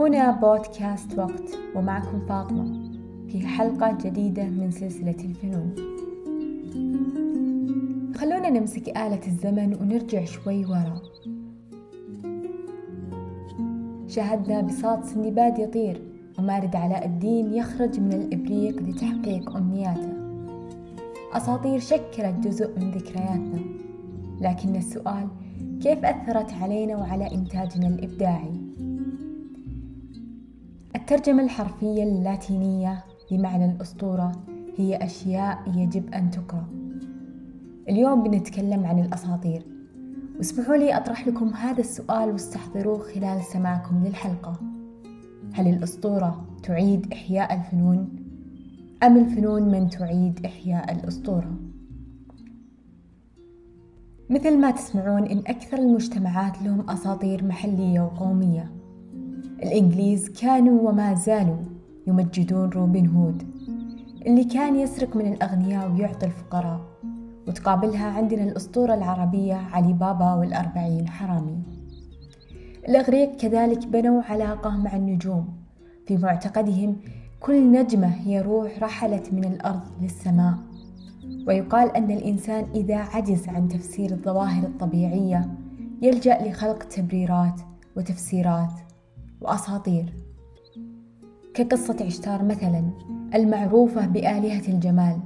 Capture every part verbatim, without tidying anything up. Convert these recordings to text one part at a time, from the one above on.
هنا بودكاست وقت، ومعكم فاطمة في حلقة جديدة من سلسلة الفنون. خلونا نمسك آلة الزمن ونرجع شوي ورا. شاهدنا بساط سندباد يطير، ومارد علاء الدين يخرج من الإبريق لتحقيق أمنياته. أساطير شكلت جزء من ذكرياتنا، لكن السؤال كيف أثرت علينا وعلى إنتاجنا الإبداعي؟ الترجمة الحرفية اللاتينية بمعنى الأسطورة هي أشياء يجب أن تقرأ. اليوم بنتكلم عن الأساطير، واسمحوا لي أطرح لكم هذا السؤال واستحضروه خلال سماعكم للحلقة. هل الأسطورة تعيد إحياء الفنون؟ أم الفنون من تعيد إحياء الأسطورة؟ مثل ما تسمعون إن أكثر المجتمعات لهم أساطير محلية وقومية. الإنجليز كانوا وما زالوا يمجدون روبن هود اللي كان يسرق من الأغنياء ويعطي الفقراء، وتقابلها عندنا الأسطورة العربية علي بابا والأربعين حرامي. الأغريق كذلك بنوا علاقة مع النجوم، في معتقدهم كل نجمة هي روح رحلت من الأرض للسماء. ويقال أن الإنسان إذا عجز عن تفسير الظواهر الطبيعية يلجأ لخلق تبريرات وتفسيرات وأساطير، كقصة عشتار مثلا المعروفة بآلهة الجمال.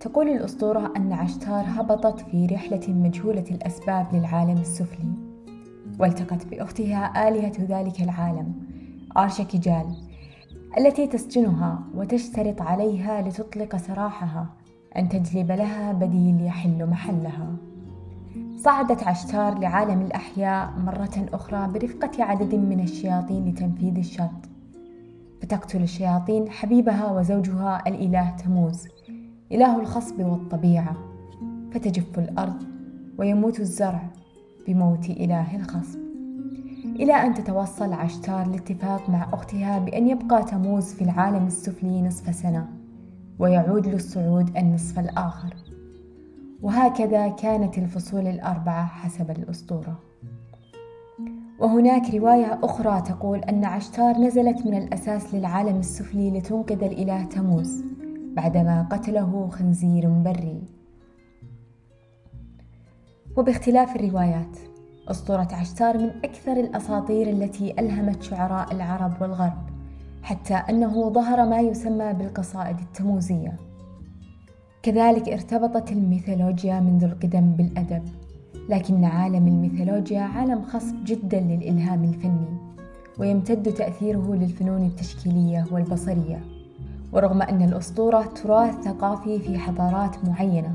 تقول الأسطورة أن عشتار هبطت في رحلة مجهولة الأسباب للعالم السفلي، والتقت بأختها آلهة ذلك العالم أرشكيجال التي تسجنها وتشترط عليها لتطلق سراحها أن تجلب لها بديل يحل محلها. صعدت عشتار لعالم الأحياء مرة أخرى برفقة عدد من الشياطين لتنفيذ الشرط، فتقتل الشياطين حبيبها وزوجها الإله تموز، إله الخصب والطبيعة، فتجف الأرض ويموت الزرع بموت إله الخصب، إلى أن تتوصل عشتار لاتفاق مع أختها بأن يبقى تموز في العالم السفلي نصف سنة ويعود للصعود النصف الآخر. وهكذا كانت الفصول الأربعة حسب الأسطورة. وهناك رواية أخرى تقول أن عشتار نزلت من الأساس للعالم السفلي لتنقذ الإله تموز بعدما قتله خنزير بري. وباختلاف الروايات، أسطورة عشتار من أكثر الأساطير التي ألهمت شعراء العرب والغرب، حتى أنه ظهر ما يسمى بالقصائد التموزية. كذلك ارتبطت الميثولوجيا منذ القدم بالأدب، لكن عالم الميثولوجيا عالم خصب جدا للإلهام الفني، ويمتد تأثيره للفنون التشكيلية والبصرية. ورغم أن الأسطورة تراث ثقافي في حضارات معينة،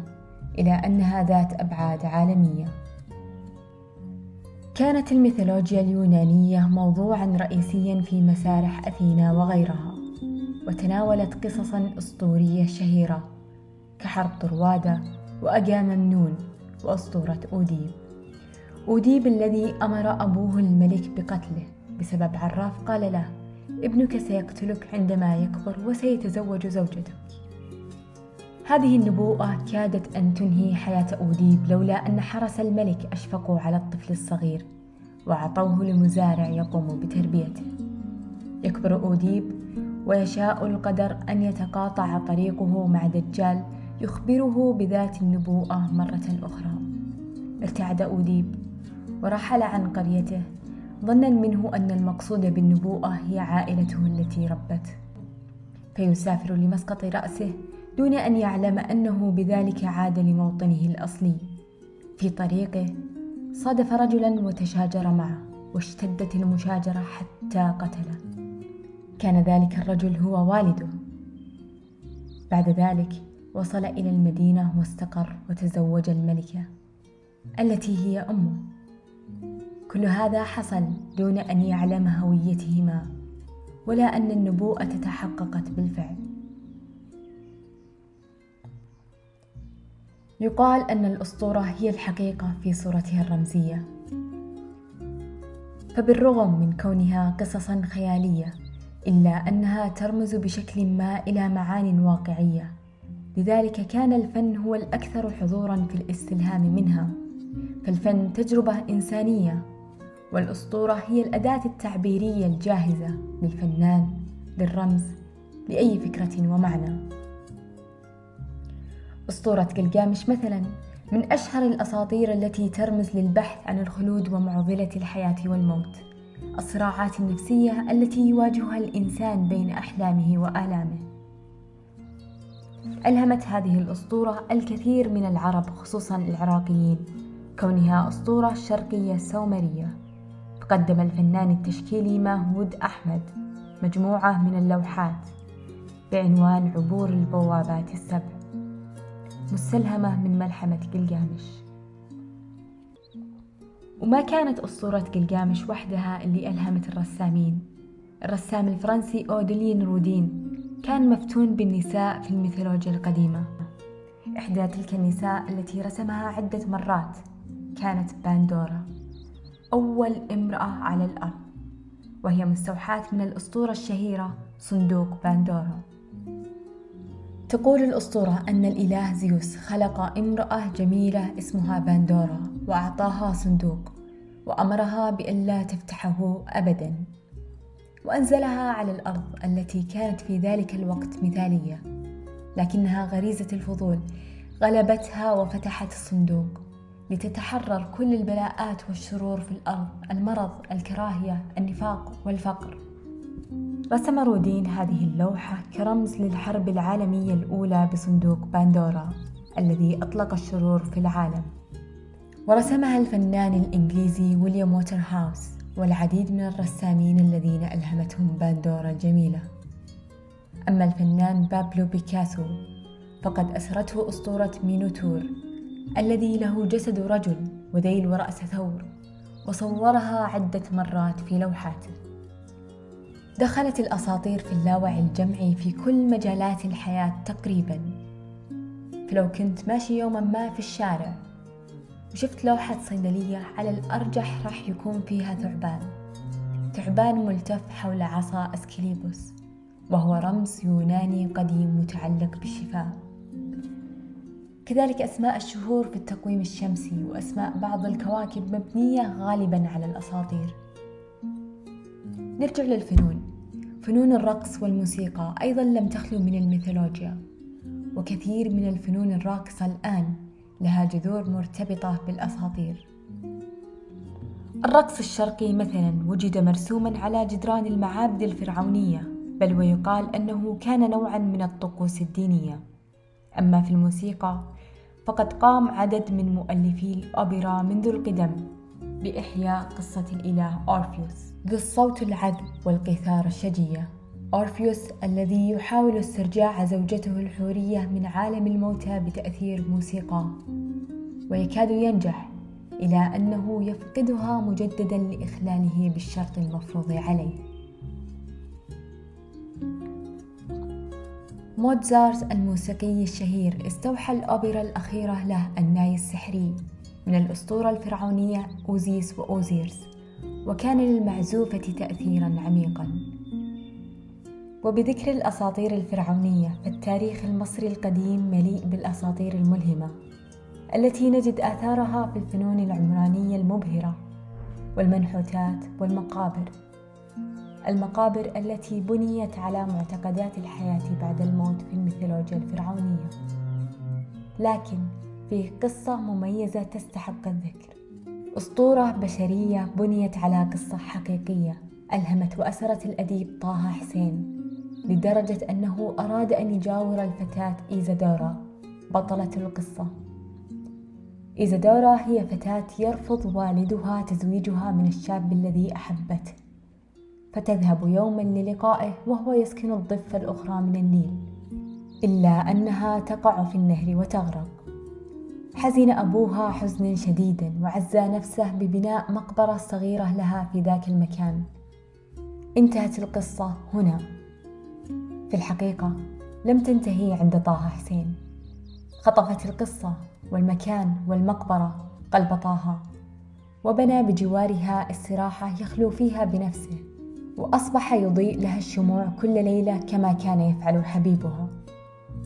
إلى أنها ذات أبعاد عالمية. كانت الميثولوجيا اليونانية موضوعاً رئيسياً في مسارح أثينا وغيرها، وتناولت قصصاً أسطورية شهيرة كحرب طروادة وأجاممنون وأسطورة أوديب. أوديب الذي أمر أبوه الملك بقتله بسبب عراف قال له: ابنك سيقتلك عندما يكبر وسيتزوج زوجتك. هذه النبوءة كادت أن تنهي حياة أوديب لولا أن حرس الملك أشفقوا على الطفل الصغير وعطوه لمزارع يقوم بتربيته. يكبر أوديب ويشاء القدر أن يتقاطع طريقه مع دجال يخبره بذات النبوءة مرة أخرى. ارتعد أوديب ورحل عن قريته، ظنا منه أن المقصود بالنبوءة هي عائلته التي ربته، فيسافر لمسقط رأسه دون أن يعلم أنه بذلك عاد لموطنه الأصلي. في طريقه صادف رجلا وتشاجر معه، واشتدت المشاجرة حتى قتله. كان ذلك الرجل هو والده. بعد ذلك وصل إلى المدينة واستقر وتزوج الملكة التي هي أمه. كل هذا حصل دون أن يعلم هويتهما ولا أن النبوءة تحققت بالفعل. يقال أن الأسطورة هي الحقيقة في صورتها الرمزية، فبالرغم من كونها قصصاً خيالية إلا أنها ترمز بشكل ما إلى معان واقعية، لذلك كان الفن هو الأكثر حضوراً في الاستلهام منها. فالفن تجربة إنسانية والأسطورة هي الأداة التعبيرية الجاهزة للفنان للرمز لأي فكرة ومعنى. أسطورة جلجامش مثلا من أشهر الأساطير التي ترمز للبحث عن الخلود ومعضلة الحياة والموت، الصراعات النفسية التي يواجهها الإنسان بين أحلامه وآلامه. ألهمت هذه الأسطورة الكثير من العرب خصوصا العراقيين كونها أسطورة شرقية سومرية. قدم الفنان التشكيلي ماهود أحمد مجموعة من اللوحات بعنوان عبور البوابات السبع مستلهمة من ملحمة جلجامش. وما كانت أسطورة جلجامش وحدها اللي ألهمت الرسامين. الرسام الفرنسي أودلين رودين كان مفتون بالنساء في الميثولوجيا القديمة. إحدى تلك النساء التي رسمها عدة مرات كانت باندورا، أول امرأة على الأرض، وهي مستوحاة من الأسطورة الشهيرة صندوق باندورا. تقول الأسطورة أن الإله زيوس خلق امرأة جميلة اسمها باندورا وأعطاها صندوق وأمرها بأن لا تفتحه أبدا، وأنزلها على الأرض التي كانت في ذلك الوقت مثالية، لكنها غريزة الفضول غلبتها وفتحت الصندوق لتتحرر كل البلاءات والشرور في الأرض: المرض، الكراهية، النفاق والفقر. رسم رودين هذه اللوحة كرمز للحرب العالمية الأولى بصندوق باندورا الذي أطلق الشرور في العالم. ورسمها الفنان الإنجليزي ويليام ووترهاوس والعديد من الرسامين الذين ألهمتهم باندورا الجميلة. أما الفنان بابلو بيكاسو فقد أسرته أسطورة مينوتور الذي له جسد رجل وذيل ورأس ثور، وصورها عدة مرات في لوحاته. دخلت الأساطير في اللاوعي الجمعي في كل مجالات الحياة تقريبا. فلو كنت ماشي يوما ما في الشارع وشفت لوحة صيدلية، على الأرجح راح يكون فيها ثعبان ثعبان ملتف حول عصا اسكليبوس، وهو رمز يوناني قديم متعلق بالشفاء. كذلك أسماء الشهور في التقويم الشمسي وأسماء بعض الكواكب مبنية غالبا على الأساطير. نرجع للفنون. فنون الرقص والموسيقى أيضا لم تخلو من الميثولوجيا، وكثير من الفنون الراقصة الآن لها جذور مرتبطة بالأساطير. الرقص الشرقي مثلا وجد مرسوما على جدران المعابد الفرعونية، بل ويقال أنه كان نوعا من الطقوس الدينية. أما في الموسيقى فقد قام عدد من مؤلفي الأوبرا منذ القدم بإحياء قصة الإله أورفيوس ذو الصوت العذب والقيثار الشجية. أورفيوس الذي يحاول استرجاع زوجته الحورية من عالم الموتى بتأثير موسيقى، ويكاد ينجح إلى أنه يفقدها مجددا لإخلاله بالشرط المفروض عليه. موتسارت الموسيقي الشهير استوحى الأوبرا الأخيرة له الناي السحري من الأسطورة الفرعونية أوزيس وأوزيرس، وكان للمعزوفة تأثيرا عميقا. وبذكر الأساطير الفرعونية، فالتاريخ المصري القديم مليء بالأساطير الملهمة التي نجد آثارها في الفنون العمرانية المبهرة والمنحوتات والمقابر. المقابر التي بنيت على معتقدات الحياة بعد الموت في الميثولوجيا الفرعونية، لكن فيه قصة مميزة تستحق الذكر. أسطورة بشرية بنيت على قصة حقيقية ألهمت وأسرت الأديب طه حسين لدرجة أنه أراد أن يجاور الفتاة إيزادارا بطلة القصة. إيزادارا هي فتاة يرفض والدها تزويجها من الشاب الذي أحبته، فتذهب يوما للقائه وهو يسكن الضفة الأخرى من النيل، إلا أنها تقع في النهر وتغرق. حزن أبوها حزنا شديدا وعزى نفسه ببناء مقبرة صغيرة لها في ذاك المكان. انتهت القصة هنا. في الحقيقة لم تنتهي عند طه حسين. خطفت القصة والمكان والمقبرة قلب طه، وبنى بجوارها استراحة يخلو فيها بنفسه، وأصبح يضيء لها الشموع كل ليلة كما كان يفعل حبيبها.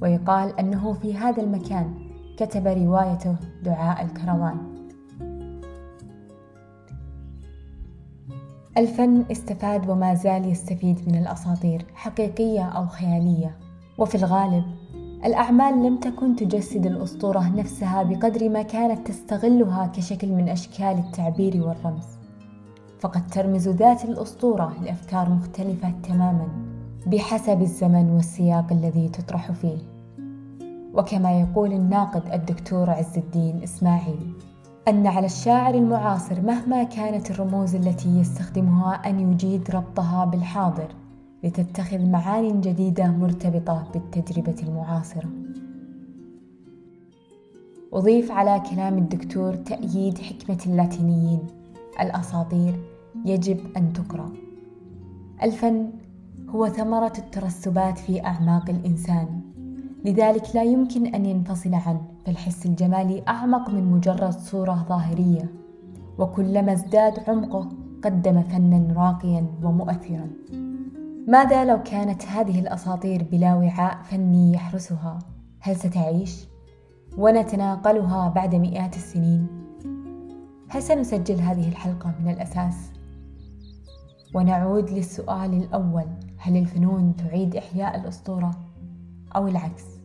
ويقال أنه في هذا المكان كتب روايته دعاء الكروان. الفن استفاد وما زال يستفيد من الأساطير حقيقية أو خيالية، وفي الغالب الأعمال لم تكن تجسد الأسطورة نفسها بقدر ما كانت تستغلها كشكل من أشكال التعبير والرمز، فقد ترمز ذات الأسطورة لأفكار مختلفة تماماً بحسب الزمن والسياق الذي تطرح فيه. وكما يقول الناقد الدكتور عز الدين اسماعيل، أن على الشاعر المعاصر مهما كانت الرموز التي يستخدمها أن يجيد ربطها بالحاضر لتتخذ معانٍ جديدة مرتبطة بالتجربة المعاصرة. أضيف على كلام الدكتور تأييد حكمة اللاتينيين: الأساطير يجب أن تقرأ. الفن هو ثمرة الترسبات في أعماق الإنسان، لذلك لا يمكن أن ينفصل عنه، فالحس الجمالي أعمق من مجرد صورة ظاهرية، وكلما ازداد عمقه قدم فناً راقياً ومؤثراً. ماذا لو كانت هذه الأساطير بلا وعاء فني يحرسها؟ هل ستعيش ونتناقلها بعد مئات السنين؟ هل سنسجل هذه الحلقة من الأساس؟ ونعود للسؤال الأول: هل الفنون تعيد إحياء الأسطورة أو العكس؟